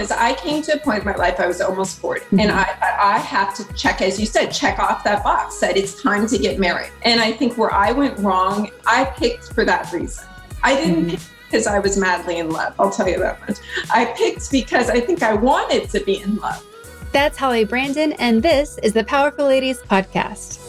is I came to a point in my life, I was almost 40. Mm-hmm. And I have to check, as you said, check off that box that it's time to get married. And I think where I went wrong, I picked for that reason. I didn't pick because I was madly in love. I'll tell you that much. I picked because I think I wanted to be in love. That's Holly Brandon, and this is the Powerful Ladies Podcast.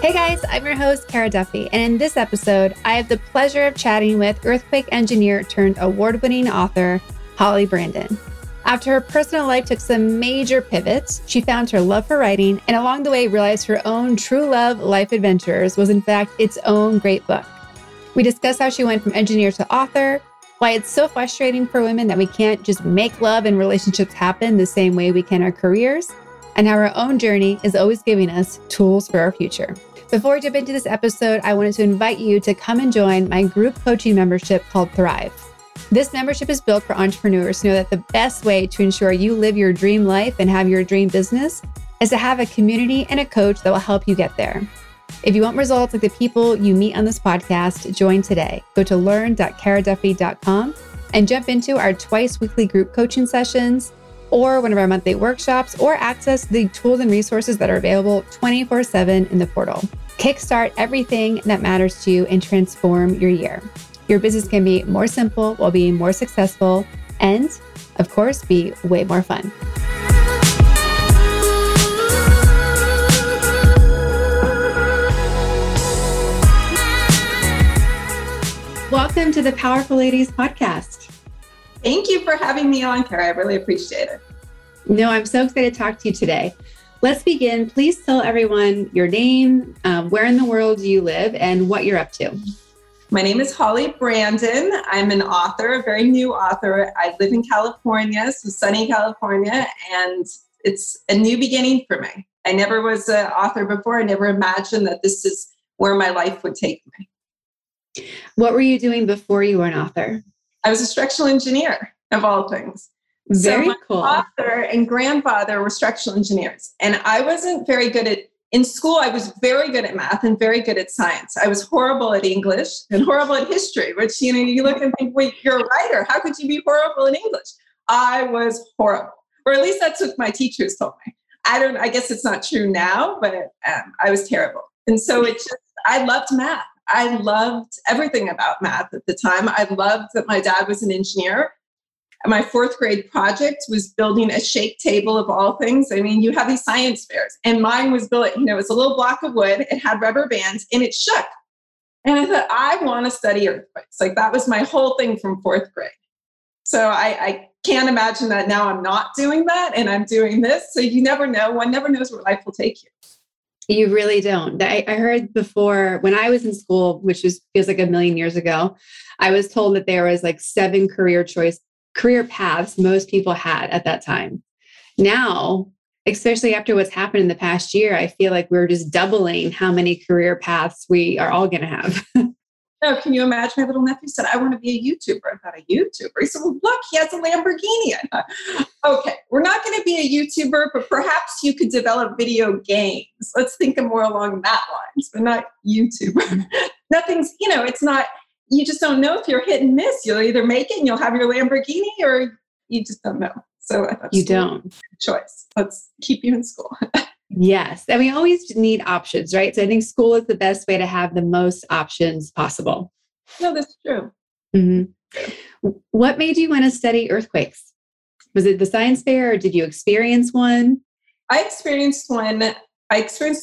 Hey guys, I'm your host, Cara Duffy, and in this episode, I have the pleasure of chatting with earthquake engineer turned award-winning author, Holly Brandon. After her personal life took some major pivots, she found her love for writing and along the way realized her own true love, Life Adventures, was in fact its own great book. We discuss how she went from engineer to author, why it's so frustrating for women that we can't just make love and relationships happen the same way we can our careers, and how our own journey is always giving us tools for our future. Before we jump into this episode, I wanted to invite you to come and join my group coaching membership called Thrive. This membership is built for entrepreneurs to know that the best way to ensure you live your dream life and have your dream business is to have a community and a coach that will help you get there. If you want results like the people you meet on this podcast, join today. Go to learn.caraduffy.com and jump into our twice weekly group coaching sessions or one of our monthly workshops, or access the tools and resources that are available 24/7 in the portal. Kickstart everything that matters to you and transform your year. Your business can be more simple while being more successful and, of course, be way more fun. Welcome to the Powerful Ladies Podcast. Thank you for having me on, Cara. I really appreciate it. No, I'm so excited to talk to you today. Let's begin. Please tell everyone your name, where in the world you live, and what you're up to. My name is Holly Brandon. I'm an author, a very new author. I live in California, so sunny California, and it's a new beginning for me. I never was an author before. I never imagined that this is where my life would take me. What were you doing before you were an author? I was a structural engineer, of all things. Very cool. My father and grandfather were structural engineers. And I wasn't very good at, in school, I was very good at math and very good at science. I was horrible at English and horrible at history, which, you know, you look and think, wait, you're a writer. How could you be horrible in English? I was horrible. Or at least that's what my teachers told me. I guess it's not true now, but I was terrible. And so I loved math. I loved everything about math at the time. I loved that my dad was an engineer. My fourth grade project was building a shape table of all things. I mean, you have these science fairs, and mine was built, you know, it's a little block of wood. It had rubber bands and it shook. And I thought, I want to study earthquakes. Like, that was my whole thing from fourth grade. So I can't imagine that now I'm not doing that and I'm doing this. So you never know. One never knows where life will take you. You really don't. I heard before when I was in school, which feels like a million years ago, I was told that there was like 7 career paths most people had at that time. Now, especially after what's happened in the past year, I feel like we're just doubling how many career paths we are all going to have. Oh, can you imagine? My little nephew said, I want to be a YouTuber. I thought, a YouTuber? He said, well, look, he has a Lamborghini. I thought, okay, we're not going to be a YouTuber, but perhaps you could develop video games. Let's think of more along that lines, but not YouTuber. Nothing's, you know, it's not, you just don't know if you're hit and miss. You'll either make it and you'll have your Lamborghini, or you just don't know. So I thought, you don't. Choice. Let's keep you in school. Yes. And we always need options, right? So I think school is the best way to have the most options possible. No, that's true. Mm-hmm. What made you want to study earthquakes? Was it the science fair, or did you experience one? I experienced the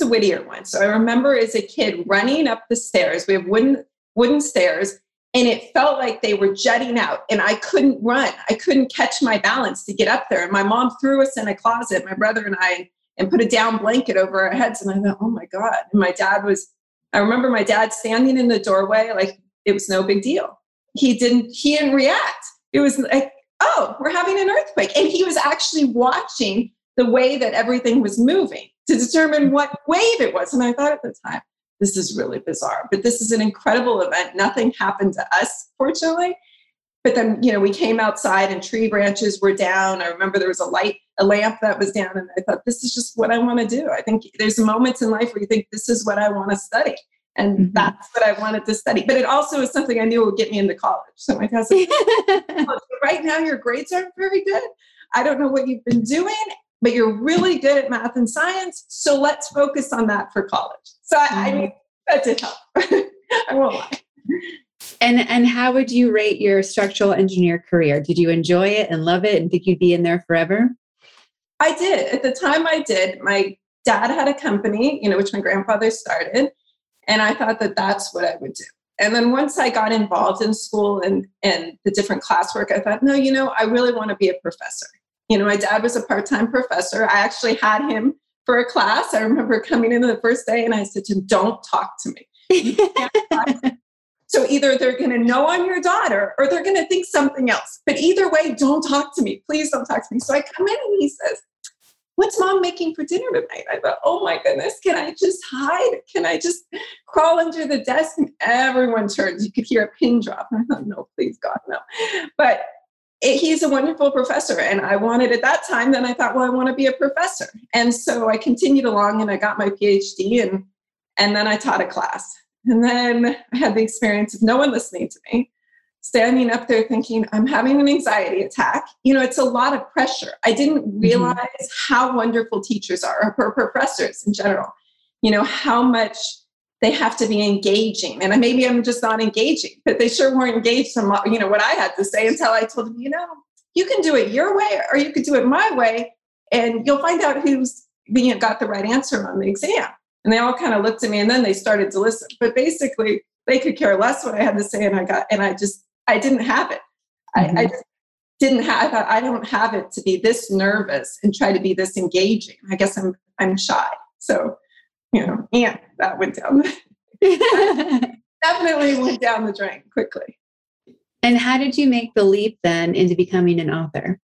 Whittier one. So I remember as a kid running up the stairs. We have wooden stairs, and it felt like they were jutting out, and I couldn't run. I couldn't catch my balance to get up there. And my mom threw us in a closet, my brother and I, and put a down blanket over our heads. And I thought, oh my God. And I remember my dad standing in the doorway, like it was no big deal. He didn't react. It was like, oh, we're having an earthquake. And he was actually watching the way that everything was moving to determine what wave it was. And I thought at the time, this is really bizarre, but this is an incredible event. Nothing happened to us, fortunately. But then, you know, we came outside and tree branches were down. I remember there was a lamp that was down, and I thought, this is just what I want to do. I think there's moments in life where you think, this is what I want to study. And that's what I wanted to study. But it also is something I knew would get me into college. So my dad said, right now your grades aren't very good. I don't know what you've been doing, but you're really good at math and science. So let's focus on that for college. So I mean, that did help. I won't lie. And how would you rate your structural engineer career? Did you enjoy it and love it and think you'd be in there forever? I did. At the time I did. My dad had a company, you know, which my grandfather started. And I thought that that's what I would do. And then once I got involved in school and the different classwork, I thought, no, you know, I really want to be a professor. You know, my dad was a part-time professor. I actually had him for a class. I remember coming in the first day and I said to him, don't talk to me. You can't talk to me. So either they're going to know I'm your daughter or they're going to think something else. But either way, don't talk to me. Please don't talk to me. So I come in and he says, what's mom making for dinner tonight? I thought, oh my goodness, can I just hide? Can I just crawl under the desk? And everyone turns. You could hear a pin drop. And I thought, no, please, God, no. But he's a wonderful professor. And I wanted at that time, then I thought, well, I want to be a professor. And so I continued along and I got my PhD and then I taught a class. And then I had the experience of no one listening to me, standing up there thinking, I'm having an anxiety attack. You know, it's a lot of pressure. I didn't realize how wonderful teachers are, or professors in general, you know, how much they have to be engaging. And maybe I'm just not engaging, but they sure weren't engaged in, you know, what I had to say until I told them, you know, you can do it your way or you could do it my way. And you'll find out who's got the right answer on the exam. And they all kind of looked at me and then they started to listen. But basically they could care less what I had to say. I didn't have it. I thought, I don't have it to be this nervous and try to be this engaging. I guess I'm shy. So, you know, and that went down. Definitely went down the drain quickly. And how did you make the leap then into becoming an author?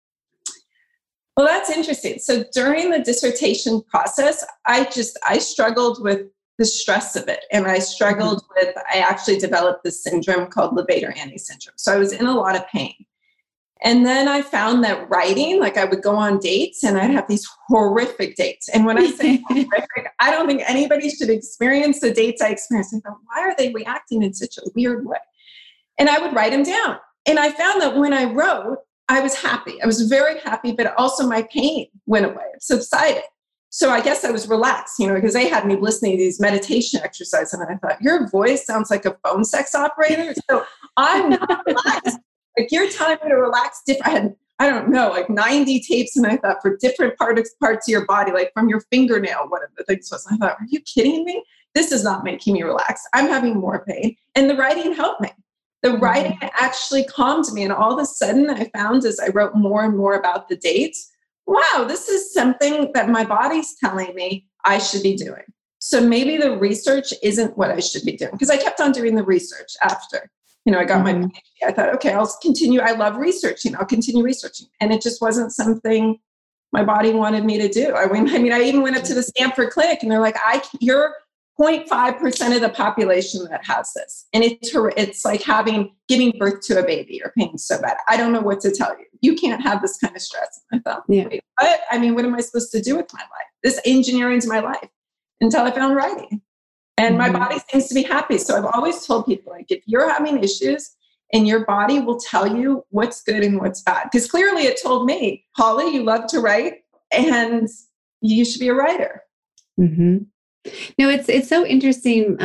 Well, that's interesting. So during the dissertation process, I struggled with the stress of it. And I struggled with, I actually developed this syndrome called levator ani syndrome. So I was in a lot of pain. And then I found that writing, like I would go on dates and I'd have these horrific dates. And when I say horrific, I don't think anybody should experience the dates I experienced. I thought, why are they reacting in such a weird way? And I would write them down. And I found that when I wrote, I was happy. I was very happy, but also my pain went away, it subsided. So I guess I was relaxed, you know, because they had me listening to these meditation exercises. And I thought, your voice sounds like a phone sex operator. So I'm not relaxed. Like you're telling me to relax different. I don't know, like 90 tapes. And I thought for different parts of your body, like from your fingernail, one of the things was, I thought, are you kidding me? This is not making me relax. I'm having more pain. And the writing helped me. The writing actually calmed me. And all of a sudden I found as I wrote more and more about the dates, wow, this is something that my body's telling me I should be doing. So maybe the research isn't what I should be doing. Because I kept on doing the research after, you know, I got my PhD. I thought, okay, I'll continue. I love researching. I'll continue researching. And it just wasn't something my body wanted me to do. I even went up to the Stanford Clinic and they're like, you're 0.5% of the population that has this. And it's like giving birth to a baby or pain so bad. I don't know what to tell you. You can't have this kind of stress. And I thought, wait, what? I mean, what am I supposed to do with my life? This engineering's my life until I found writing. And my body seems to be happy. So I've always told people, like, if you're having issues and your body will tell you what's good and what's bad. Because clearly it told me, Holly, you love to write and you should be a writer. Mm-hmm. No, it's so interesting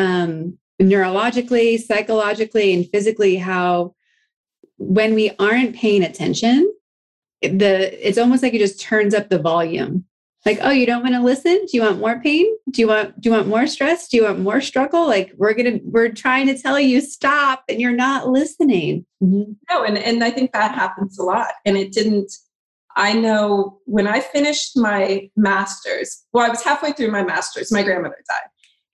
neurologically, psychologically, and physically how when we aren't paying attention, it's almost like it just turns up the volume. Like, oh, you don't want to listen? Do you want more pain? Do you want more stress? Do you want more struggle? Like we're trying to tell you stop and you're not listening. No, and I think that happens a lot. And it didn't. I know when I finished my master's, well, I was halfway through my master's, my grandmother died,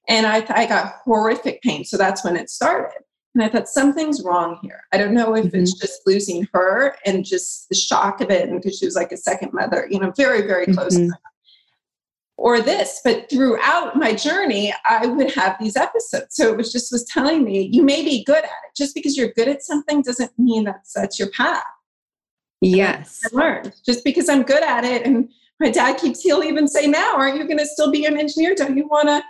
and I got horrific pain. So that's when it started. And I thought something's wrong here. I don't know if it's just losing her and just the shock of it. And because she was like a second mother, you know, very, very close. or this. But throughout my journey, I would have these episodes. So it was just was telling me, you may be good at it. Just because you're good at something doesn't mean that's your path. Yes. I learned. Just because I'm good at it, and my dad keeps, he'll even say now, aren't you going to still be an engineer? Don't you want to,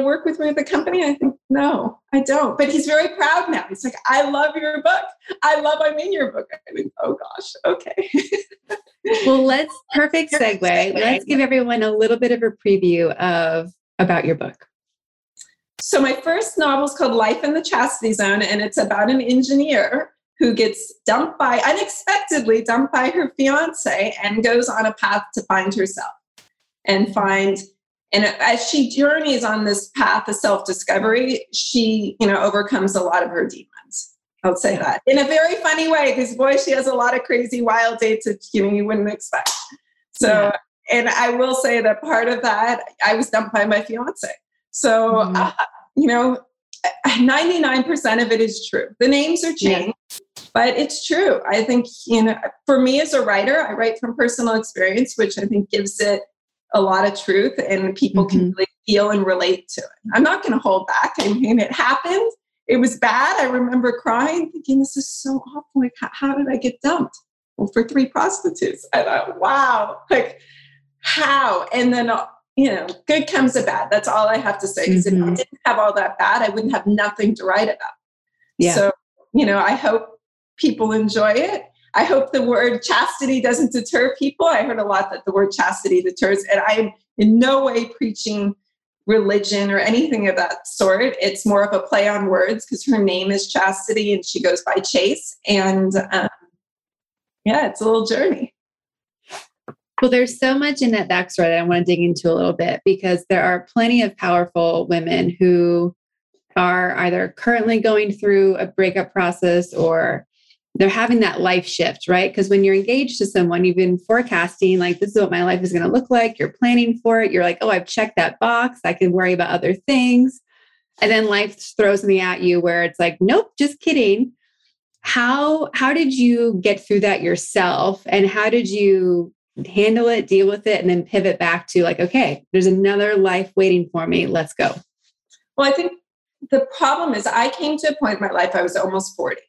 work with me at the company? I think, no, I don't. But he's very proud now. He's like, I love your book. I'm in your book. I think, oh gosh, okay. Well, perfect segue. Let's give everyone a little bit of a preview about your book. So my first novel is called Life in the Chastity Zone, and it's about an engineer who gets unexpectedly dumped by her fiance and goes on a path to find herself and find. And as she journeys on this path of self-discovery, she, overcomes a lot of her demons. I'll say that in a very funny way, because boy, she has a lot of crazy, wild dates that you wouldn't expect. So, And I will say that part of that, I was dumped by my fiance. So, 99% of it is true. The names are changed, but it's true. I think, for me as a writer, I write from personal experience, which I think gives it a lot of truth, and people can really feel and relate to it. I'm not going to hold back. It happened. It was bad. I remember crying, thinking, this is so awful. Like, how did I get dumped? Well, for 3 prostitutes. I thought, wow, like how? And then, good comes to bad. That's all I have to say. Because if I didn't have all that bad, I wouldn't have nothing to write about. Yeah. So, I hope people enjoy it. I hope the word chastity doesn't deter people. I heard a lot that the word chastity deters, and I am in no way preaching religion or anything of that sort. It's more of a play on words because her name is Chastity and she goes by Chase. And it's a little journey. Well, there's so much in that backstory that I want to dig into a little bit, because there are plenty of powerful women who are either currently going through a breakup process or they're having that life shift, right? Because when you're engaged to someone, you've been forecasting, like, this is what my life is going to look like. You're planning for it. You're like, oh, I've checked that box. I can worry about other things. And then life throws me at you where it's like, nope, just kidding. How did you get through that yourself? And how did you handle it, deal with it, and then pivot back to like, okay, there's another life waiting for me. Let's go. Well, I think the problem is I came to a point in my life, I was almost 40.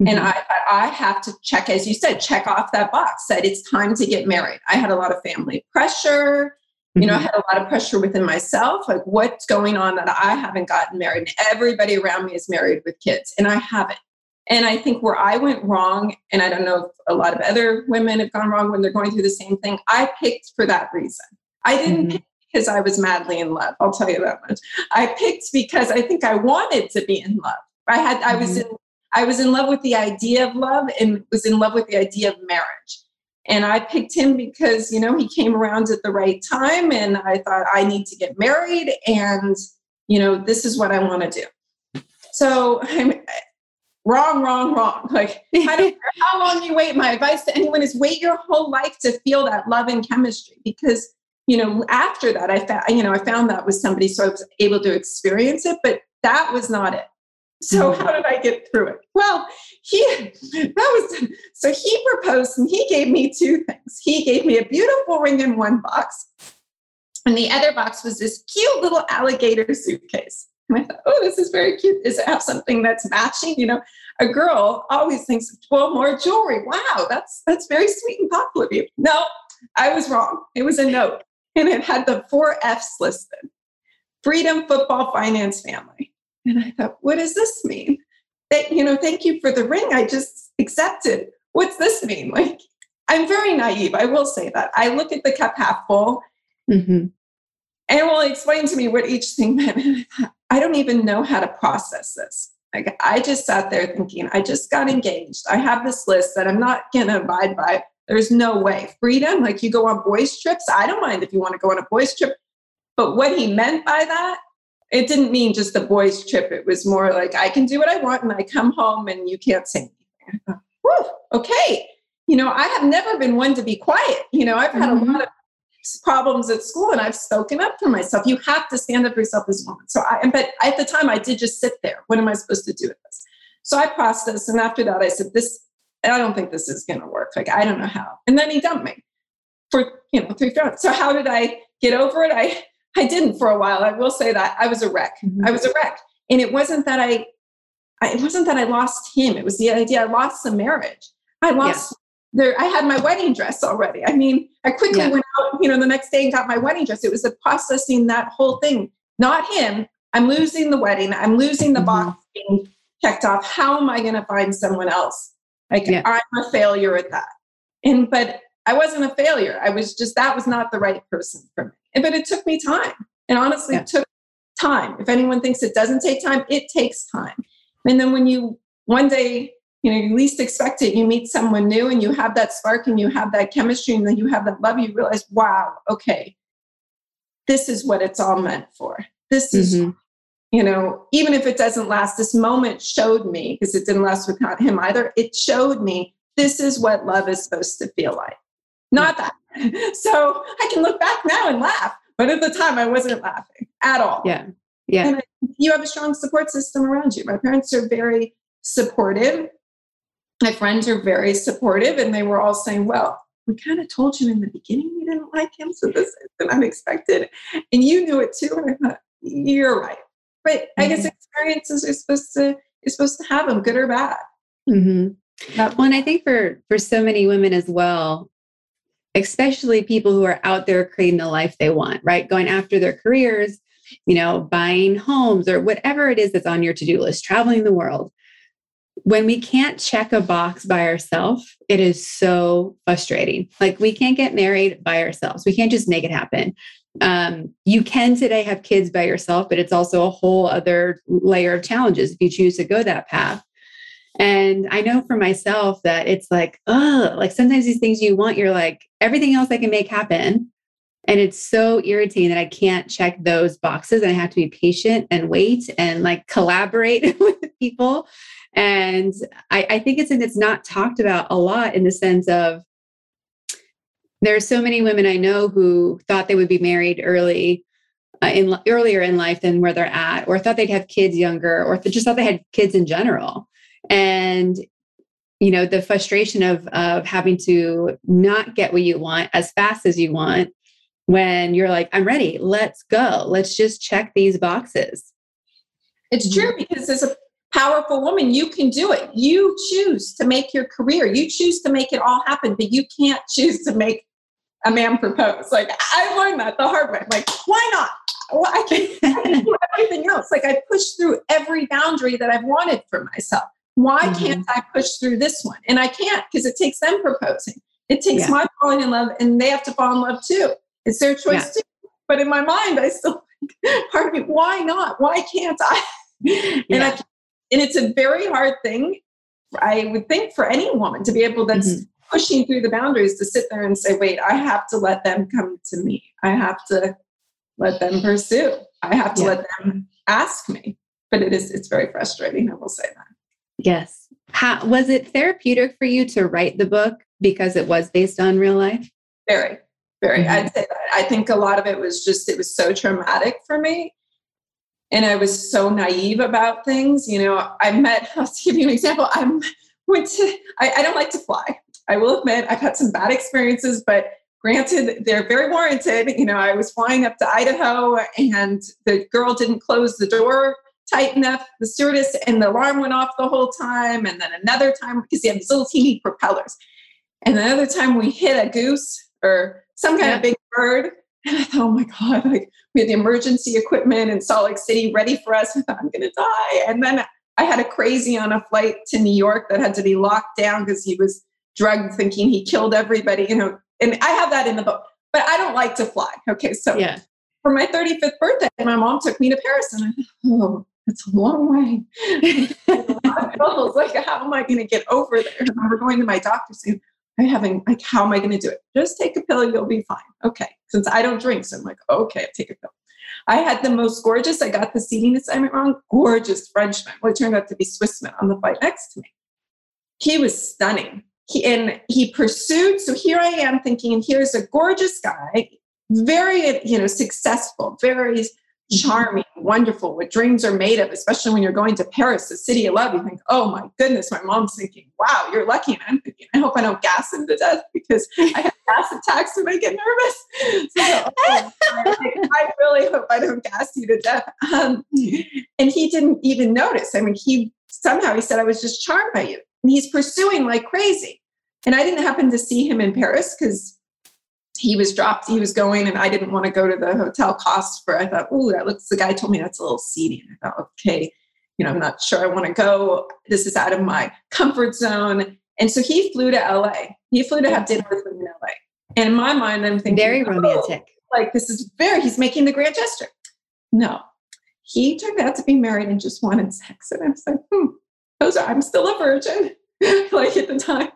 Mm-hmm. And I have to check, as you said, check off that box that it's time to get married. I had a lot of family pressure. I had a lot of pressure within myself. Like, what's going on that I haven't gotten married? And everybody around me is married with kids, and I haven't. And I think where I went wrong, and I don't know if a lot of other women have gone wrong when they're going through the same thing, I picked for that reason. I didn't pick because I was madly in love. I'll tell you that much. I picked because I think I wanted to be in love. I was in love with the idea of love and was in love with the idea of marriage. And I picked him because, he came around at the right time, and I thought I need to get married, and, this is what I want to do. So I'm wrong. Like, I don't care how long you wait. My advice to anyone is wait your whole life to feel that love and chemistry, because, after that, I found that with somebody, so I was able to experience it, but that was not it. So how did I get through it? Well, he proposed, and he gave me 2 things. He gave me a beautiful ring in one box, and the other box was this cute little alligator suitcase. And I thought, oh, this is very cute. Does it have something that's matching? A girl always thinks, well, more jewelry. Wow, that's very sweet and thoughtful of you. No, I was wrong. It was a note, and it had the 4 F's listed: freedom, football, finance, family. And I thought, what does this mean? That, thank you for the ring. I just accepted. What's this mean? Like, I'm very naive. I will say that. I look at the cup half full, and will explain to me what each thing meant. I don't even know how to process this. Like, I just sat there thinking, I just got engaged. I have this list that I'm not going to abide by. There's no way. Freedom, like, you go on boys' trips. I don't mind if you want to go on a boys' trip. But what he meant by that, it didn't mean just the boys' trip. It was more like, I can do what I want, and I come home and you can't say anything. I thought, whew, okay. I have never been one to be quiet. I've had a lot of problems at school, and I've spoken up for myself. You have to stand up for yourself as a woman. But at the time I did just sit there. What am I supposed to do with this? So I processed. And after that I said, I don't think this is going to work. Like, I don't know how. And then he dumped me for 3 rounds. So how did I get over it. I didn't for a while. I will say that I was a wreck. Mm-hmm. I was a wreck. And it wasn't that I lost him. It was the idea I lost the marriage. I lost I had my wedding dress already. I mean, I quickly went out, the next day and got my wedding dress. It was the processing that whole thing, not him. I'm losing the wedding. I'm losing the box being checked off. How am I going to find someone else? Like I'm a failure at that. But I wasn't a failure. I was just, that was not the right person for me. But it took me time. And honestly, it took time. If anyone thinks it doesn't take time, it takes time. And then when you, one day, you least expect it, you meet someone new and you have that spark and you have that chemistry and then you have that love, you realize, wow, okay, this is what it's all meant for. This is, even if it doesn't last, this moment showed me, because it didn't last without him either. It showed me this is what love is supposed to feel like. Not that. So I can look back now and laugh. But at the time I wasn't laughing at all. Yeah. Yeah. And you have a strong support system around you. My parents are very supportive. My friends are very supportive, and they were all saying, well, we kind of told you in the beginning you didn't like him, so this is unexpected. And you knew it too. And I thought, you're right. But I guess experiences are supposed to have them, good or bad. Mm-hmm. Well, and I think for so many women as well, especially people who are out there creating the life they want, right? Going after their careers, buying homes or whatever it is that's on your to-do list, traveling the world. When we can't check a box by ourselves, it is so frustrating. Like we can't get married by ourselves. We can't just make it happen. You can today have kids by yourself, but it's also a whole other layer of challenges if you choose to go that path. And I know for myself that it's like, sometimes these things you want, you're like, everything else I can make happen. And it's so irritating that I can't check those boxes, and I have to be patient and wait and collaborate with people. And I think it's not talked about a lot, in the sense of there are so many women I know who thought they would be married earlier in life than where they're at, or thought they'd have kids younger, or just thought they had kids in general. And, the frustration of having to not get what you want as fast as you want, when you're like, I'm ready, let's go. Let's just check these boxes. It's true, because as a powerful woman, you can do it. You choose to make your career. You choose to make it all happen, but you can't choose to make a man propose. I learned that the hard way. Why not? Well, I can do everything else. I pushed through every boundary that I've wanted for myself. Why can't I push through this one? And I can't, because it takes them proposing. It takes my falling in love, and they have to fall in love too. It's their choice too. But in my mind, I still, part of me, why not? Why can't I? And it's a very hard thing, I would think, for any woman to be able, that's pushing through the boundaries, to sit there and say, wait, I have to let them come to me. I have to let them pursue. I have to let them ask me. But it's very frustrating, I will say that. Yes. How was it therapeutic for you to write the book, because it was based on real life? Very, very. I'd say that. I think a lot of it was just, it was so traumatic for me. And I was so naive about things. I'll give you an example. I don't like to fly. I will admit I've had some bad experiences, but granted, they're very warranted. I was flying up to Idaho, and the girl didn't close the door tight enough, the stewardess, and the alarm went off the whole time. And then another time, because they have these little teeny propellers. And another time we hit a goose or some kind of big bird. And I thought, oh my God, we had the emergency equipment in Salt Lake City ready for us. I thought, I'm going to die. And then I had a crazy on a flight to New York that had to be locked down because he was drugged, thinking he killed everybody, and I have that in the book, but I don't like to fly. Okay. So for my 35th birthday, my mom took me to Paris, and I thought, it's a long way. How am I going to get over there? I remember going to my doctor saying, how am I going to do it? Just take a pill. You'll be fine. Okay. Since I don't drink. So I'm like, okay, I'll take a pill. I had the most gorgeous, I got the seating assignment wrong, gorgeous Frenchman. Well, it turned out to be Swissman on the flight next to me. He was stunning. He pursued. So here I am thinking, here's a gorgeous guy, very, successful, very charming, wonderful, what dreams are made of, especially when you're going to Paris, the city of love. You think, oh my goodness, my mom's thinking, wow, you're lucky. And I'm thinking, I hope I don't gas him to death because I have gas attacks and I get nervous. So, oh, I really hope I don't gas you to death. And he didn't even notice. I mean, he said, I was just charmed by you. And he's pursuing like crazy. And I didn't happen to see him in Paris because he was dropped. He was going, and I didn't want to go to the hotel cost for. I thought, ooh, that looks. The guy told me that's a little seedy. And I thought, okay, I'm not sure I want to go. This is out of my comfort zone. And so he flew to LA. He flew to have dinner with me in LA. And in my mind, I'm thinking, very romantic. Oh, like this is very. He's making the grand gesture. No, he turned out to be married and just wanted sex. And I was like, I'm still a virgin. Like at the time.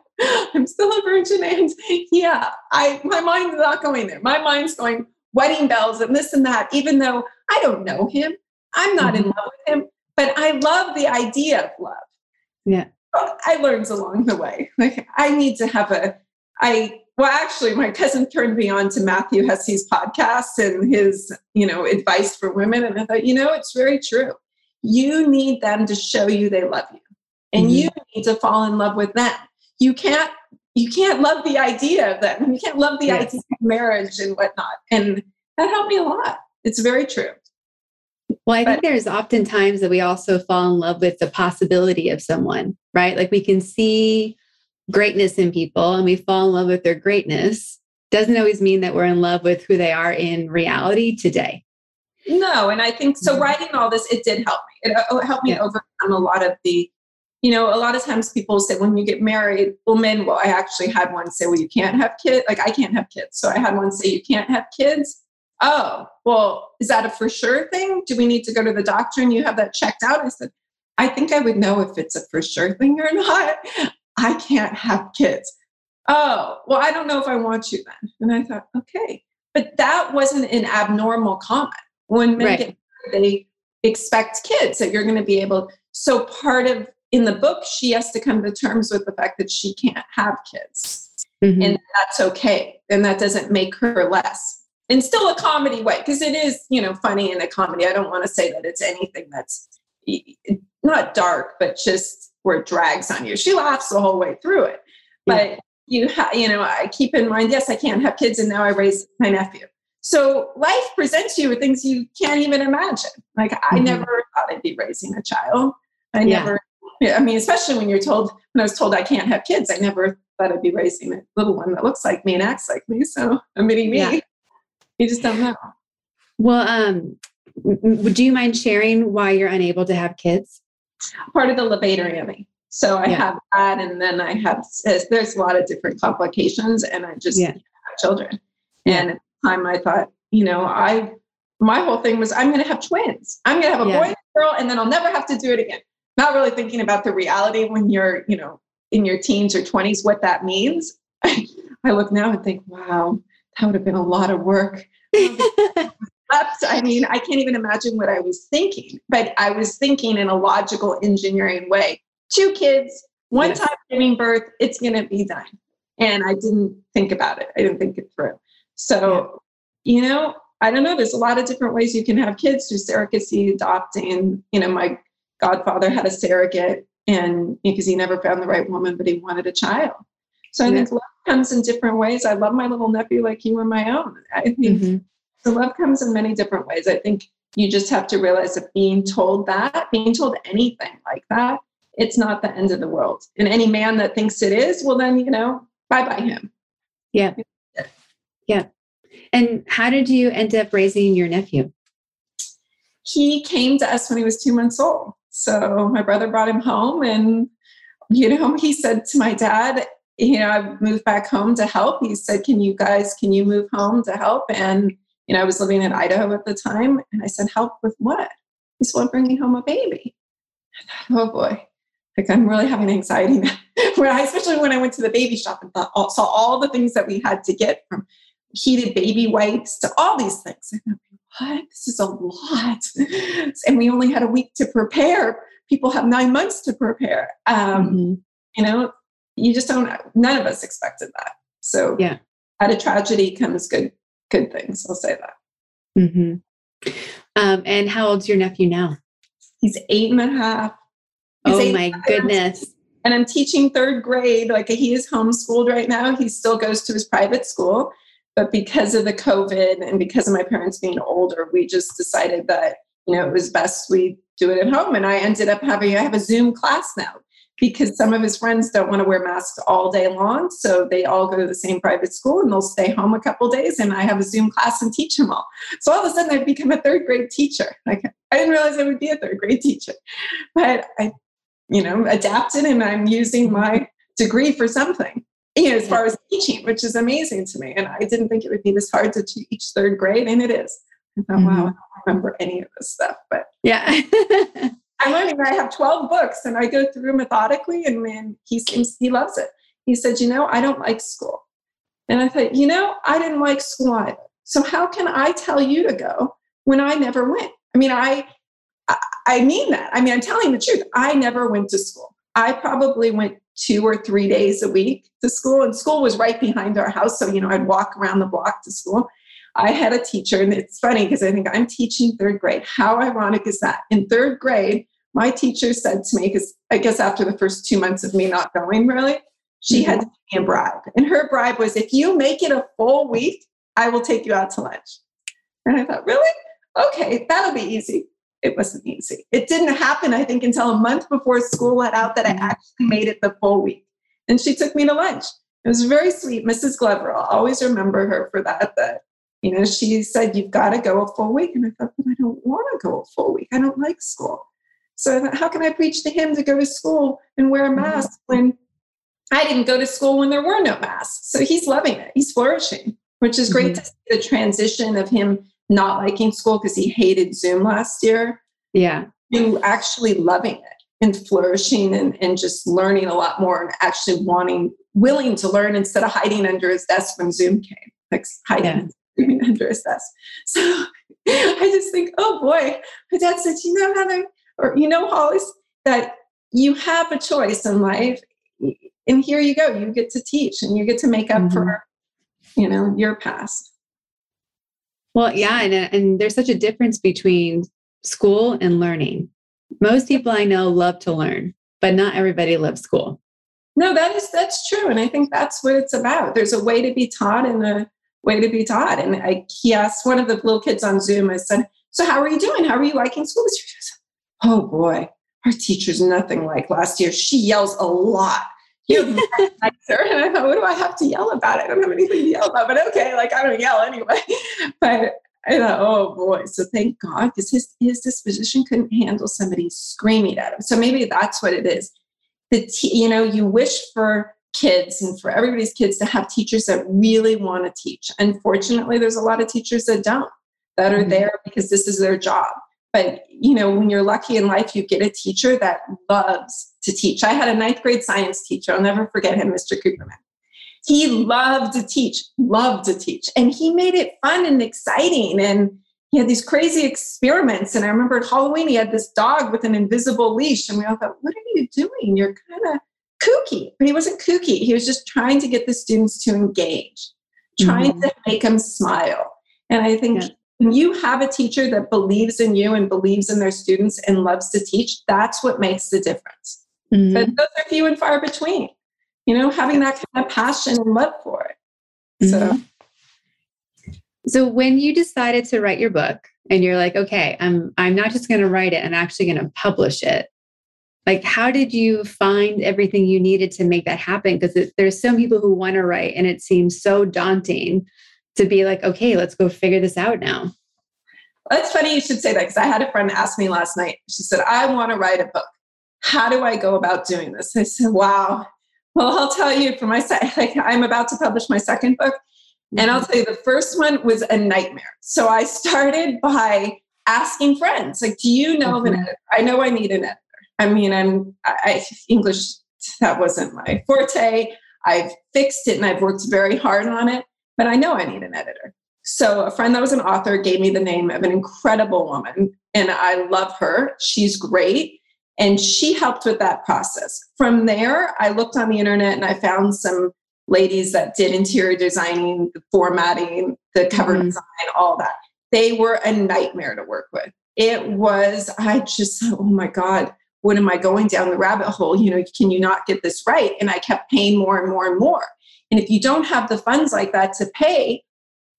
I'm still a virgin, and my mind's not going there. My mind's going wedding bells and this and that, even though I don't know him. I'm not in love with him, but I love the idea of love. Yeah. I learned along the way. Like I need to have my cousin turned me on to Matthew Hesse's podcast and his, advice for women. And I thought, it's very true. You need them to show you they love you, and you need to fall in love with them. You can't love the idea of them. You can't love the idea of marriage and whatnot. And that helped me a lot. It's very true. Well, I think there's often times that we also fall in love with the possibility of someone, right? Like we can see greatness in people and we fall in love with their greatness. Doesn't always mean that we're in love with who they are in reality today. No. And I think, so writing all this, it did help me. It helped me overcome a lot of the, a lot of times people say when you get married, I actually had one say, well, you can't have kids. Like I can't have kids. So I had one say, you can't have kids. Oh, well, is that a for sure thing? Do we need to go to the doctor and you have that checked out? I said, I think I would know if it's a for sure thing or not. I can't have kids. Oh, well, I don't know if I want you then. And I thought, okay. But that wasn't an abnormal comment. When men get married, they expect kids that you're going to be able. So part of, in the book, she has to come to terms with the fact that she can't have kids. Mm-hmm. And that's okay. And that doesn't make her less. In still a comedy way, because it is, funny in a comedy. I don't want to say that it's anything that's not dark, but just where it drags on you. She laughs the whole way through it. Yeah. But I keep in mind, yes, I can't have kids. And now I raise my nephew. So life presents you with things you can't even imagine. Like I never thought I'd be raising a child. I never. Yeah, I mean, especially when I was told I can't have kids, I never thought I'd be raising a little one that looks like me and acts like me. So a mini me, you just don't know. Well, would you mind sharing why you're unable to have kids? Part of the levator ani. So I have that. And then I have, there's a lot of different complications and I just can't have children. Yeah. And at the time I thought, my whole thing was I'm going to have twins. I'm going to have a boy and a girl, and then I'll never have to do it again. Not really thinking about the reality when you're, in your teens or 20s, what that means. I look now and think, wow, that would have been a lot of work. I mean, I can't even imagine what I was thinking, but I was thinking in a logical engineering way. 2 kids, one time giving birth, it's going to be done. And I didn't think about it. I didn't think it through. So, I don't know. There's a lot of different ways you can have kids through surrogacy, adopting, my godfather had a surrogate and because he never found the right woman, but he wanted a child. So I think love comes in different ways. I love my little nephew like he were my own. I think the love comes in many different ways. I think you just have to realize that being told anything like that, it's not the end of the world. And any man that thinks it is, well then, bye-bye him. Yeah. Yeah. And how did you end up raising your nephew? He came to us when he was 2 months old. So my brother brought him home and, he said to my dad, I moved back home to help. He said, can you move home to help? And, I was living in Idaho at the time. And I said, help with what? He said, well, bring me home a baby. I thought, oh boy, like I'm really having anxiety now. Especially when I went to the baby shop and saw all the things that we had to get from heated baby wipes to all these things. I thought, what? This is a lot. And we only had a week to prepare. People have 9 months to prepare. You just don't, none of us expected that. So out of tragedy comes good things. I'll say that. Mm-hmm. And how old's your nephew now? He's 8.5. He's oh my goodness. And I'm teaching third grade. Like, he is homeschooled right now. He still goes to his private school, but because of the COVID and because of my parents being older, we just decided that, you know, it was best we do it at home. And I ended up having, I have a Zoom class now because some of his friends don't want to wear masks all day long. So they all go to the same private school and they'll stay home a couple of days, and I have a Zoom class and teach them all. So all of a sudden I've become a third grade teacher. Like, I didn't realize I would be a third grade teacher, but I, you know, adapted, and I'm using my degree for something, you know, as far as teaching, which is amazing to me. And I didn't think it would be this hard to teach third grade, and it is. I thought, wow, I don't remember any of this stuff, but yeah, I'm learning. I have 12 books, and I go through methodically, and man, he loves it. He said, you know, I don't like school. And I thought, you know, I didn't like school either. So how can I tell you to go when I never went? I mean, I mean that. I mean, I'm telling the truth. I never went to school. I probably went 2 or 3 days a week to school, and school was right behind our house. So, you know, I'd walk around the block to school. I had a teacher, and it's funny because I think I'm teaching third grade. How ironic is that? In third grade, my teacher said to me, because I guess after the first 2 months of me not going really, she had to give me a bribe. And her bribe was, if you make it a full week, I will take you out to lunch. And I thought, really? Okay, that'll be easy. It wasn't easy. It didn't happen, I think, until a month before school let out that I actually made it the full week. And she took me to lunch. It was very sweet. Mrs. Glover, I'll always remember her for that, you know, she said, you've got to go a full week. And I thought, but I don't want to go a full week. I don't like school. So I thought, how can I preach to him to go to school and wear a mask when I didn't go to school when there were no masks? So he's loving it. He's flourishing, which is great to see the transition of him not liking school because he hated Zoom last year. Yeah. You actually loving it and flourishing and just learning a lot more and actually willing to learn instead of hiding under his desk when Zoom came. Like hiding under his desk. So I just think, oh boy, my dad said, you know, Heather, or you know, Hollis, that you have a choice in life. And here you go. You get to teach and you get to make up for, you know, your past. Well, yeah. And there's such a difference between school and learning. Most people I know love to learn, but not everybody loves school. No, that's true. And I think that's what it's about. There's a way to be taught and a way to be taught. And he asked one of the little kids on Zoom, I said, so how are you doing? How are you liking school this year? Said, oh boy, our teacher's nothing like last year. She yells a lot. And I thought, what do I have to yell about? I don't have anything to yell about, but okay, like I don't yell anyway. But I thought, oh boy. So thank God, because his disposition couldn't handle somebody screaming at him. So maybe that's what it is. You know, you wish for kids and for everybody's kids to have teachers that really want to teach. Unfortunately, there's a lot of teachers that don't, that are there because this is their job. But, you know, when you're lucky in life, you get a teacher that loves to teach. I had a 9th grade science teacher. I'll never forget him, Mr. Cooperman. He loved to teach. And he made it fun and exciting. And he had these crazy experiments. And I remember at Halloween, he had this dog with an invisible leash. And we all thought, what are you doing? You're kind of kooky. But he wasn't kooky. He was just trying to get the students to engage, trying to make them smile. And I think... when you have a teacher that believes in you and believes in their students and loves to teach, that's what makes the difference. But those are few and far between, you know, having that kind of passion and love for it. So when you decided to write your book and you're like, okay, I'm not just going to write it, I'm actually going to publish it. Like, how did you find everything you needed to make that happen? Because there's some people who want to write and it seems so daunting to be like, okay, let's go figure this out now. That's funny you should say that, because I had a friend ask me last night. She said, I want to write a book. How do I go about doing this? I said, wow. Well, I'll tell you for my side, like, I'm about to publish my second book. And I'll tell you, the first one was a nightmare. So I started by asking friends, like, do you know of an editor? I know I need an editor. I mean, English, that wasn't my forte. I've fixed it and I've worked very hard on it. But I know I need an editor. So a friend that was an author gave me the name of an incredible woman, and I love her. She's great. And she helped with that process. From there, I looked on the internet and I found some ladies that did interior designing, the formatting, the cover design, all that. They were a nightmare to work with. It was, I just, oh my God, what am I going down the rabbit hole? You know, can you not get this right? And I kept paying more and more and more. And if you don't have the funds like that to pay,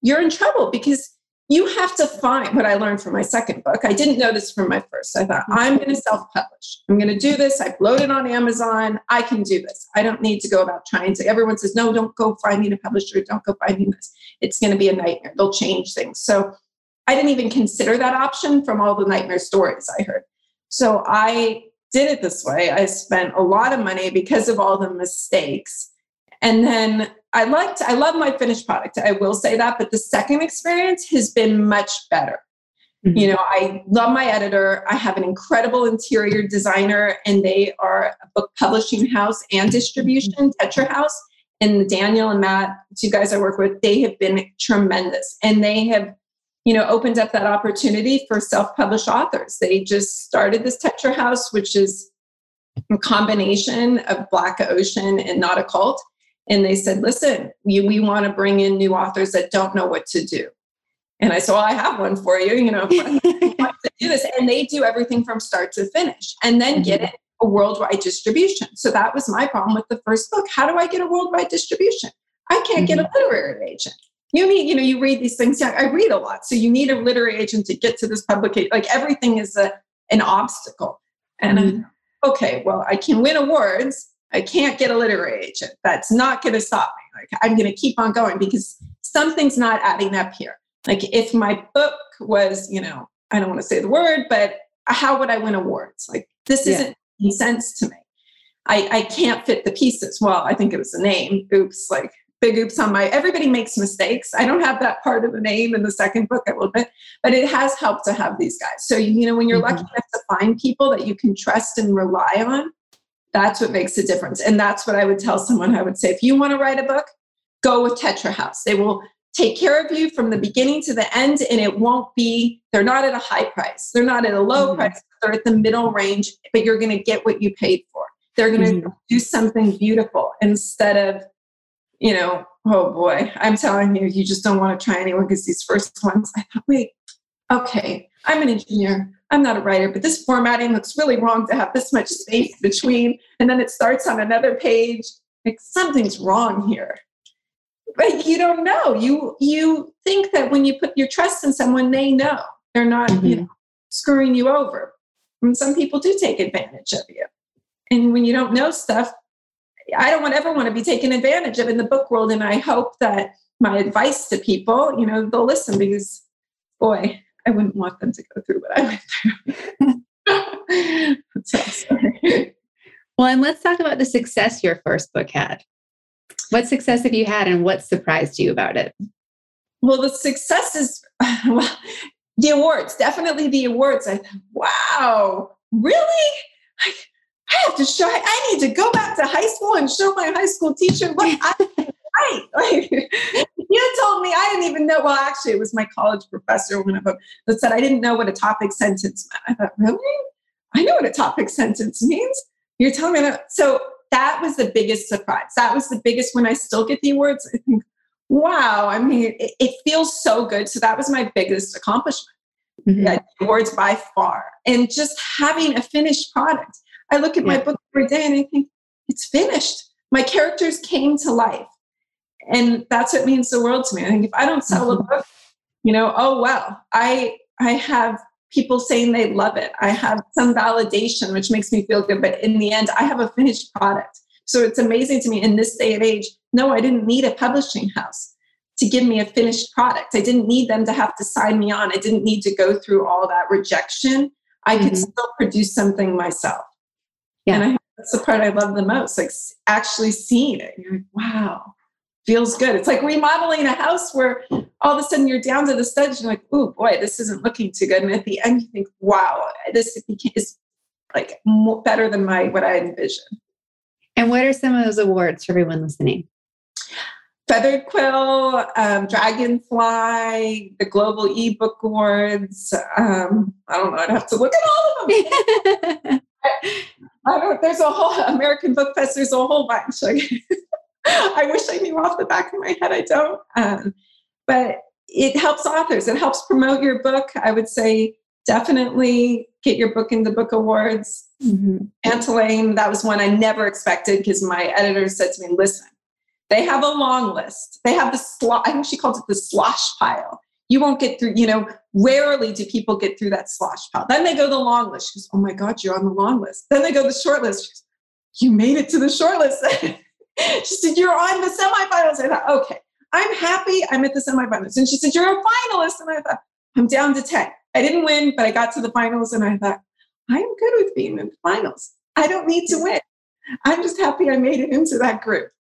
you're in trouble because you have to find what I learned from my second book. I didn't know this from my first. I thought, I'm going to self-publish. I'm going to do this. I've loaded on Amazon. I can do this. I don't need to go about trying to. Everyone says, no, don't go finding a publisher. Don't go finding this. It's going to be a nightmare. They'll change things. So I didn't even consider that option from all the nightmare stories I heard. So I did it this way. I spent a lot of money because of all the mistakes. And then I love my finished product. I will say that, but the second experience has been much better. Mm-hmm. You know, I love my editor. I have an incredible interior designer, and they are a book publishing house and distribution, mm-hmm. Tetra House. And Daniel and Matt, two guys I work with, they have been tremendous. And they have, you know, opened up that opportunity for self-published authors. They just started this Tetra House, which is a combination of Black Ocean and Not a Cult. And they said, listen, we want to bring in new authors that don't know what to do. And I said, well, I have one for you, you know, I want to do this. And they do everything from start to finish and then get it a worldwide distribution. So that was my problem with the first book. How do I get a worldwide distribution? I can't get a literary agent. You need, you know, you read these things. I read a lot. So you need a literary agent to get to this publication. Like everything is an obstacle. And I, okay, well, I can win awards. I can't get a literary agent. That's not going to stop me. Like I'm going to keep on going because something's not adding up here. Like if my book was, you know, I don't want to say the word, but how would I win awards? Like this isn't making sense to me. I can't fit the pieces. Well, I think it was the name. Oops, like big oops on my, everybody makes mistakes. I don't have that part of the name in the second book a little bit, but it has helped to have these guys. So, you know, when you're lucky enough to find people that you can trust and rely on, that's what makes a difference. And that's what I would tell someone. I would say, if you want to write a book, go with Tetra House. They will take care of you from the beginning to the end. And it won't be, they're not at a high price. They're not at a low price. They're at the middle range, but you're going to get what you paid for. They're going to do something beautiful instead of, you know, oh boy, I'm telling you, you just don't want to try anyone because these first ones, I thought, wait, okay, I'm an engineer. I'm not a writer, but this formatting looks really wrong to have this much space between. And then it starts on another page. Like something's wrong here. But you don't know. You think that when you put your trust in someone, they know. They're not, you know, screwing you over. And some people do take advantage of you. And when you don't know stuff, I don't ever want to be taken advantage of in the book world. And I hope that my advice to people, you know, they'll listen because, boy, I wouldn't want them to go through what I went through. So sorry. Well, and let's talk about the success your first book had. What success have you had and what surprised you about it? Well, the success is the awards, definitely the awards. I thought, wow, really? I have to show, I need to go back to high school and show my high school teacher what I right. Like, you told me I didn't even know. Well, actually, it was my college professor, one of them, that said I didn't know what a topic sentence meant. I thought, really? I know what a topic sentence means. You're telling me that. So that was the biggest surprise. That was the biggest when I still get the awards. I think, wow, I mean, it feels so good. So that was my biggest accomplishment. Yeah, awards by far. And just having a finished product. I look at my book every day and I think, it's finished. My characters came to life. And that's what means the world to me. I think if I don't sell a book, you know, oh, well, I have people saying they love it. I have some validation, which makes me feel good. But in the end, I have a finished product. So it's amazing to me in this day and age. No, I didn't need a publishing house to give me a finished product. I didn't need them to have to sign me on. I didn't need to go through all that rejection. I could still produce something myself. Yeah. And that's the part I love the most, like actually seeing it. You're like, wow. Feels good. It's like remodeling a house where all of a sudden you're down to the studs. You're like, oh boy, this isn't looking too good. And at the end, you think, wow, this is like better than what I envisioned. And what are some of those awards for everyone listening? Feathered Quill, Dragonfly, the Global E-book Awards. I don't know. I'd have to look at all of them. I don't. There's a whole American Book Fest. There's a whole bunch. Like, I wish I knew off the back of my head. I don't. But it helps authors. It helps promote your book. I would say definitely get your book in the book awards. Mm-hmm. Aunt Elaine, that was one I never expected because my editor said to me, listen, they have a long list. They have the slosh, I think she called it the slosh pile. You won't get through, you know, rarely do people get through that slosh pile. Then they go to the long list. She goes, oh my God, you're on the long list. Then they go to the short list. She goes, you made it to the short list. She said, you're on the semifinals. I thought, okay, I'm happy I'm at the semifinals. And she said, you're a finalist. And I thought, I'm down to 10. I didn't win, but I got to the finals. And I thought, I'm good with being in the finals. I don't need to win. I'm just happy I made it into that group.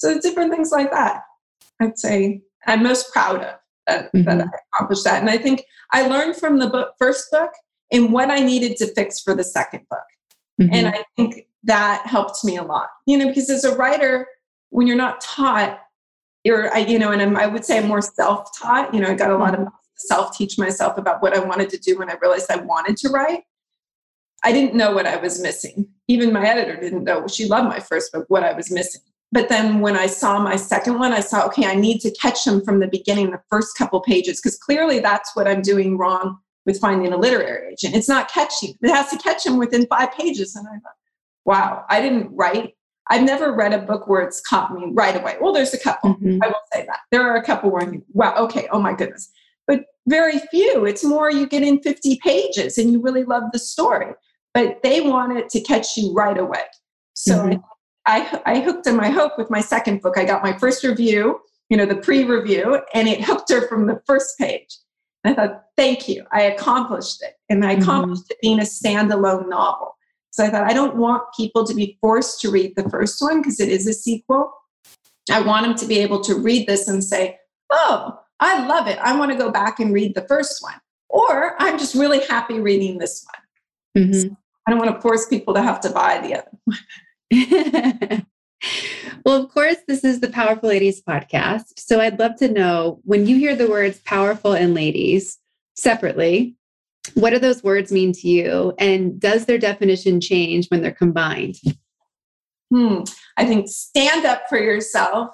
So different things like that, I'd say I'm most proud of that, mm-hmm. that I accomplished that. And I think I learned from the book, first book and what I needed to fix for the second book. Mm-hmm. And I think that helped me a lot, you know, because as a writer, when you're not taught, I would say I'm more self-taught, you know, I got a lot of self-teach myself about what I wanted to do when I realized I wanted to write. I didn't know what I was missing. Even my editor didn't know. She loved my first book, what I was missing. But then when I saw my second one, I saw, okay, I need to catch them from the beginning, the first couple pages, because clearly that's what I'm doing wrong with finding a literary agent. It's not catching. It has to catch them within 5 pages. And I thought, wow, I didn't write. I've never read a book where it's caught me right away. Well, there's a couple. Mm-hmm. I will say that. There are a couple where I think, wow, okay, oh my goodness. But very few. It's more you get in 50 pages and you really love the story. But they want it to catch you right away. So mm-hmm. I hooked him, I hope, with my second book. I got my first review, you know, the pre-review, and it hooked her from the first page. And I thought, thank you. I accomplished it. And I accomplished mm-hmm. it being a standalone novel. So I thought, I don't want people to be forced to read the first one because it is a sequel. I want them to be able to read this and say, oh, I love it. I want to go back and read the first one. Or I'm just really happy reading this one. Mm-hmm. So I don't want to force people to have to buy the other one. Well, of course, this is the Powerful Ladies podcast. So I'd love to know, when you hear the words powerful and ladies separately, what do those words mean to you? And does their definition change when they're combined? I think stand up for yourself,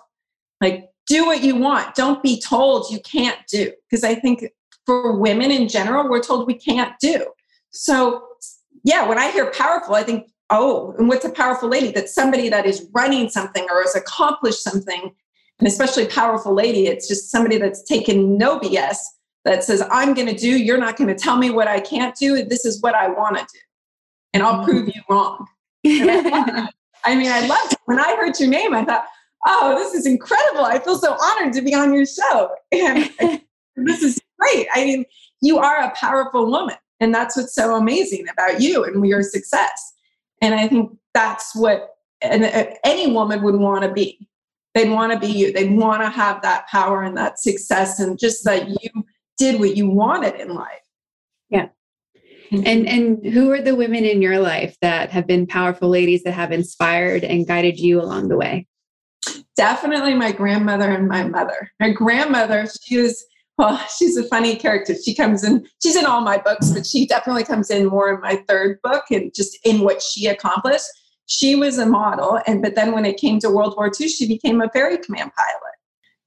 like do what you want. Don't be told you can't do. Because I think for women in general, we're told we can't do. So yeah, when I hear powerful, I think, oh, and what's a powerful lady? That's somebody that is running something or has accomplished something. And especially powerful lady, it's just somebody that's taken no BS that says, I'm going to do, you're not going to tell me what I can't do. This is what I want to do. And I'll prove you wrong. And I loved it. When I heard your name, I thought, oh, this is incredible. I feel so honored to be on your show. And this is great. I mean, you are a powerful woman. And that's what's so amazing about you and your success. And I think that's what any woman would want to be. They'd want to be you. They'd want to have that power and that success and just that you did what you wanted in life. Yeah. And who are the women in your life that have been powerful ladies that have inspired and guided you along the way? Definitely my grandmother and my mother. My grandmother, she's a funny character. She comes in, she's in all my books, but she definitely comes in more in my third book and just in what she accomplished. She was a model. But then when it came to World War II, she became a ferry command pilot.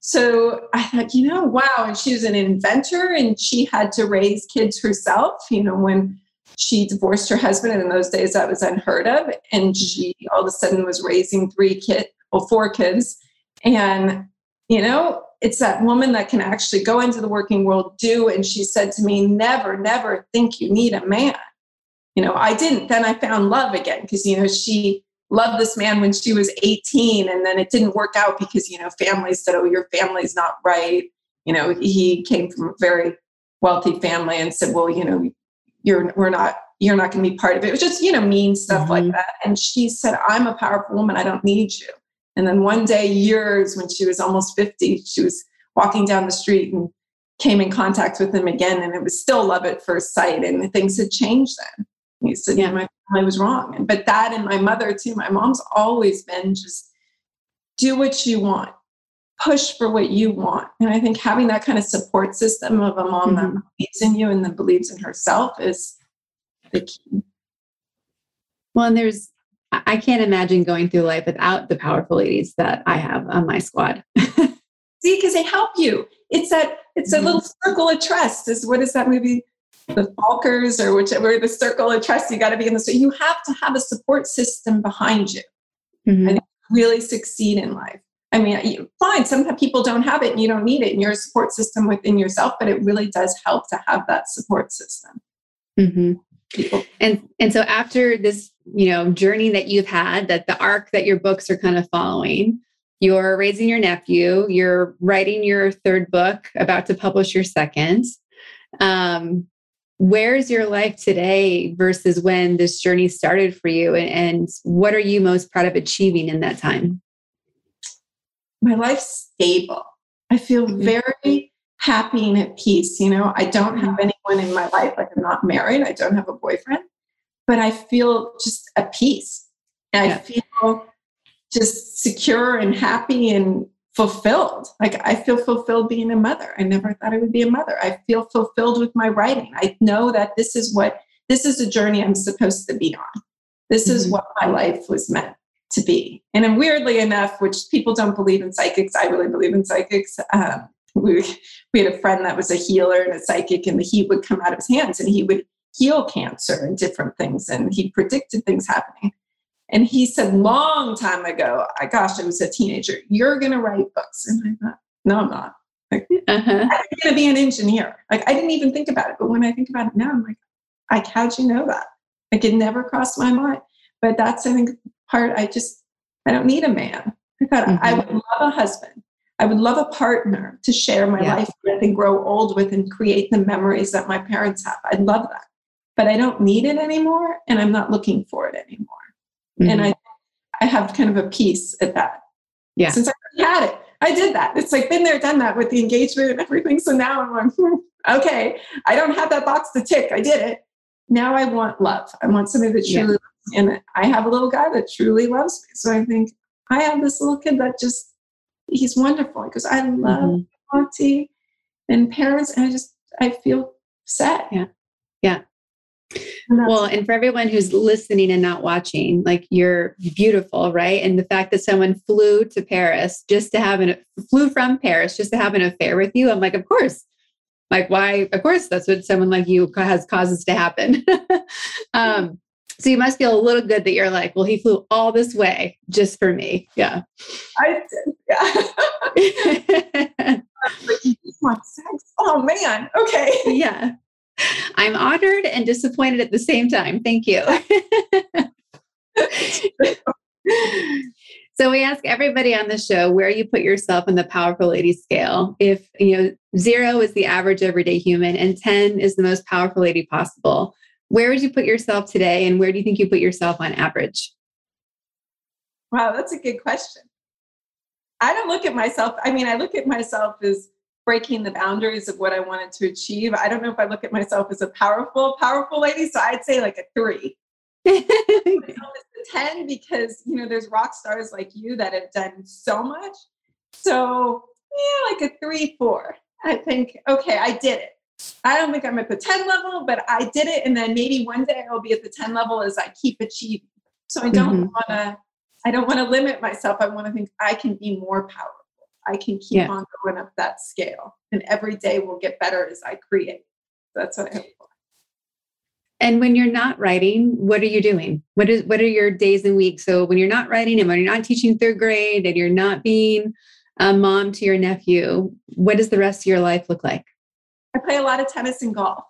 So I thought, you know, wow. And she was an inventor and she had to raise kids herself, you know, when she divorced her husband. And in those days that was unheard of. And she all of a sudden was raising 4 kids. And, you know, it's that woman that can actually go into the working world, do. And she said to me, never, never think you need a man. You know, I didn't. Then I found love again because, you know, she loved this man when she was 18. And then it didn't work out because, you know, family said, oh, your family's not right. You know, he came from a very wealthy family and said, well, you know, you're not going to be part of it. It was just, you know, mean stuff mm-hmm. like that. And she said, I'm a powerful woman. I don't need you. And then one day, years when she was almost 50, she was walking down the street and came in contact with him again. And it was still love at first sight. And things had changed then. And he said, yeah, my family was wrong. But that and my mother too, my mom's always been just do what you want, push for what you want. And I think having that kind of support system of a mom mm-hmm. that believes in you and that believes in herself is the key. Well, and I can't imagine going through life without the powerful ladies that I have on my squad. See, because they help you. It's a little circle of trust. Is what is that movie? The Falkers or whichever, the circle of trust. You got to be in the, so you have to have a support system behind you and really succeed in life. I mean, fine, sometimes people don't have it and you don't need it and you're a support system within yourself, but it really does help to have that support system. And so after this, journey that you've had, that the arc that your books are kind of following, you're raising your nephew, you're writing your third book, about to publish your second. Where's your life today versus when this journey started for you? And what are you most proud of achieving in that time? My life's stable. I feel very happy and at peace. I don't have anyone in my life. Like, I'm not married. I don't have a boyfriend, but I feel just at peace. And I feel just secure and happy and fulfilled. Like, I feel fulfilled being a mother. I never thought I would be a mother. I feel fulfilled with my writing. I know that this is a journey I'm supposed to be on. This is what my life was meant to be. And then, weirdly enough, which people don't believe in psychics, I really believe in psychics. We had a friend that was a healer and a psychic, and the heat would come out of his hands and he would heal cancer and different things. And he predicted things happening. And he said, long time ago, I was a teenager, you're going to write books. And I thought, no, I'm not. I'm going to be an engineer. I didn't even think about it. But when I think about it now, I'm like, how'd you know that? It never crossed my mind. But that's, I think, part, I don't need a man. I thought I would love a husband. I would love a partner to share my life with and grow old with and create the memories that my parents have. I'd love that. But I don't need it anymore. And I'm not looking for it anymore. And I have kind of a peace at that. Yeah. Since I had it, I did that. It's like been there, done that with the engagement and everything. So now I'm like, okay, I don't have that box to tick. I did it. Now I want love. I want somebody that truly loves me. And I have a little guy that truly loves me. So I think I have this little kid that just, he's wonderful. He goes, I love auntie and parents. And I feel set. Yeah. Yeah. Well, and for everyone who's listening and not watching, like, you're beautiful, right? And the fact that someone flew from Paris just to have an affair with you, I'm like, of course. Like, why? Of course, that's what someone like you has causes to happen. So you must feel a little good that you're like, well, he flew all this way just for me. Yeah. I did. Yeah. Oh, man. Okay. Yeah. I'm honored and disappointed at the same time. Thank you. So we ask everybody on the show where you put yourself on the powerful lady scale. If 0 is the average everyday human and 10 is the most powerful lady possible, where would you put yourself today? And where do you think you put yourself on average? Wow, that's a good question. I don't look at myself. I mean, I look at myself as breaking the boundaries of what I wanted to achieve. I don't know if I look at myself as a powerful lady. So I'd say like a 3. I look at myself as a 10 because, there's rock stars like you that have done so much. So yeah, like a 3, 4. I think, okay, I did it. I don't think I'm at the 10 level, but I did it. And then maybe one day I'll be at the 10 level as I keep achieving. So I don't want to limit myself. I want to think I can be more powerful. I can keep on going up that scale, and every day will get better as I create. That's what I hope for. And when you're not writing, what are you doing? What are your days and weeks? So when you're not writing and when you're not teaching third grade and you're not being a mom to your nephew, what does the rest of your life look like? I play a lot of tennis and golf.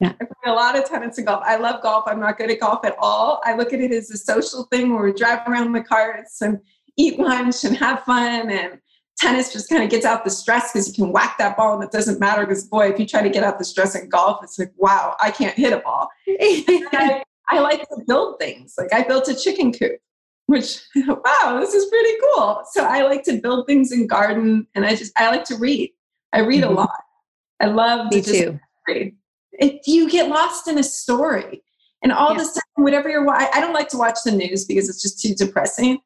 Yeah. I love golf. I'm not good at golf at all. I look at it as a social thing where we drive around the carts and eat lunch and have fun, and tennis just kind of gets out the stress because you can whack that ball and it doesn't matter because, boy, if you try to get out the stress in golf, it's like, wow, I can't hit a ball. I like to build things. Like, I built a chicken coop, which, wow, this is pretty cool. So I like to build things in garden, and I like to read. I read a lot. I love to just read. If you get lost in a story and all of a sudden, whatever you're watching, I don't like to watch the news because it's just too depressing.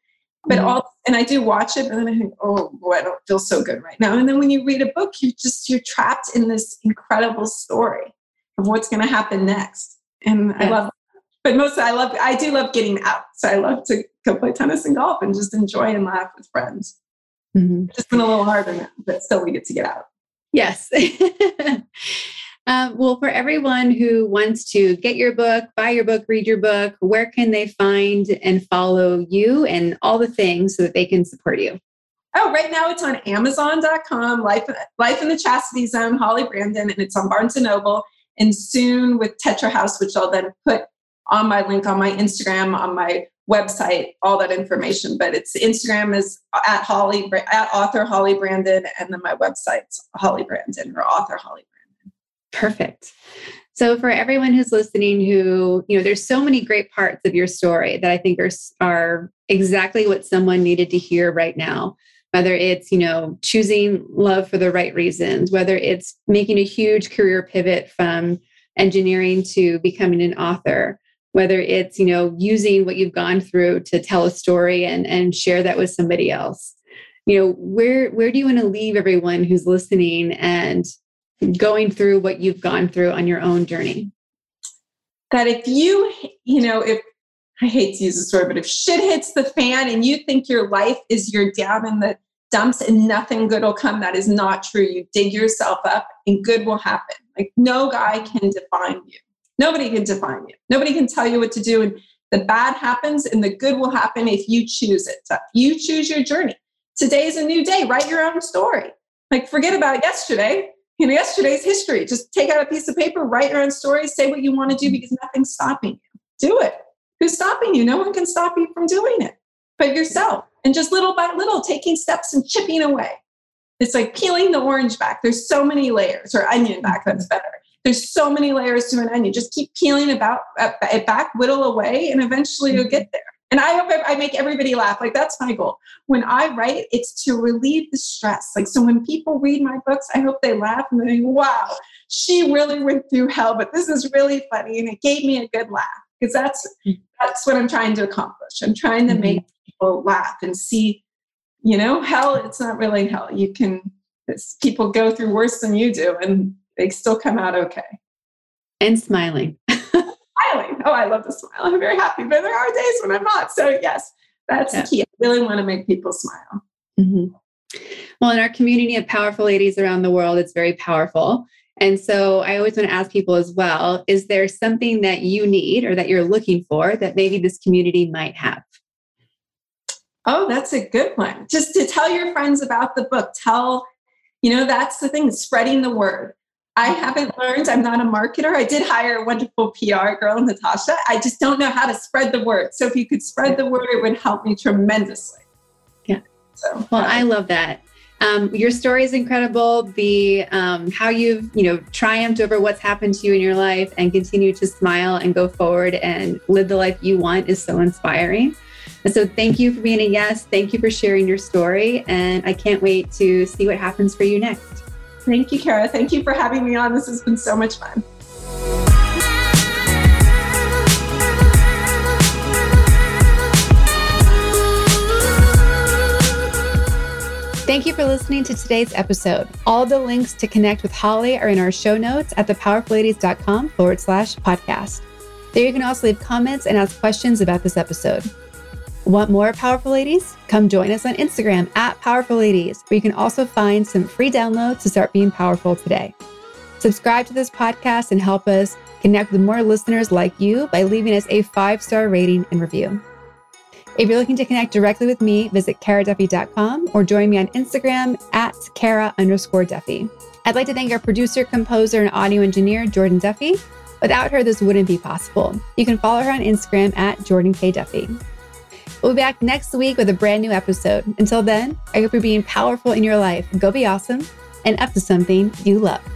But and I do watch it, and then I think, oh boy, I don't feel so good right now. And then when you read a book, you're trapped in this incredible story of what's going to happen next. And I love, but mostly I do love getting out. So I love to go play tennis and golf and just enjoy and laugh with friends. It's been a little harder now, but still we get to get out. Yes. Well, for everyone who wants to get your book, buy your book, read your book, where can they find and follow you and all the things so that they can support you? Oh, right now it's on Amazon.com, Life in the Chastity Zone, Holly Brandon, and it's on Barnes & Noble. And soon with Tetra House, which I'll then put on my link on my Instagram, on my website, all that information. But it's Instagram is at author Holly Brandon, and then my website's Holly Brandon or author Holly Brandon. Perfect. So for everyone who's listening who, you know, there's so many great parts of your story that I think are exactly what someone needed to hear right now. Whether it's, you know, choosing love for the right reasons, whether it's making a huge career pivot from engineering to becoming an author, whether it's, you know, using what you've gone through to tell a story and share that with somebody else. You know, where do you want to leave everyone who's listening and going through what you've gone through on your own journey? That if if I hate to use this word, but if shit hits the fan and you think your life is you're down in the dumps and nothing good will come, that is not true. You dig yourself up and good will happen. Like no guy can define you. Nobody can define you. Nobody can tell you what to do. And the bad happens and the good will happen if you choose it. So you choose your journey. Today's a new day. Write your own story. Like forget about yesterday. You know, yesterday's history. Just take out a piece of paper, write your own story, say what you want to do because nothing's stopping you. Do it. Who's stopping you? No one can stop you from doing it but yourself. And just little by little, taking steps and chipping away. It's like peeling the orange back. There's so many layers, or onion back, that's better. There's so many layers to an onion. Just keep peeling it back, whittle away, and eventually you'll get there. And I hope I make everybody laugh. Like that's my goal. When I write, it's to relieve the stress. Like, so when people read my books, I hope they laugh and they're like, wow, she really went through hell, but this is really funny. And it gave me a good laugh. Because that's what I'm trying to accomplish. I'm trying to make people laugh and see, you know, hell, it's not really hell. People go through worse than you do and they still come out okay. And smiling. Smiling. Oh, I love to smile. I'm very happy, but there are days when I'm not. So yes, that's the key. I really want to make people smile. Mm-hmm. Well, in our community of powerful ladies around the world, it's very powerful. And so I always want to ask people as well, is there something that you need or that you're looking for that maybe this community might have? Oh, that's a good one. Just to tell your friends about the book. That's the thing, spreading the word. I haven't learned. I'm not a marketer. I did hire a wonderful PR girl, Natasha. I just don't know how to spread the word. So if you could spread the word, it would help me tremendously. Yeah. So, well, I love that. Your story is incredible. The how you've triumphed over what's happened to you in your life and continue to smile and go forward and live the life you want is so inspiring. And so thank you for being a guest. Thank you for sharing your story. And I can't wait to see what happens for you next. Thank you, Cara. Thank you for having me on. This has been so much fun. Thank you for listening to today's episode. All the links to connect with Holly are in our show notes at thepowerfulladies.com/podcast. There you can also leave comments and ask questions about this episode. Want more Powerful Ladies? Come join us on Instagram @PowerfulLadies, where you can also find some free downloads to start being powerful today. Subscribe to this podcast and help us connect with more listeners like you by leaving us a 5-star rating and review. If you're looking to connect directly with me, visit caraduffy.com or join me on Instagram @cara_Duffy. I'd like to thank our producer, composer, and audio engineer, Jordan Duffy. Without her, this wouldn't be possible. You can follow her on Instagram @JordanKDuffy. We'll be back next week with a brand new episode. Until then, I hope you're being powerful in your life. Go be awesome and up to something you love.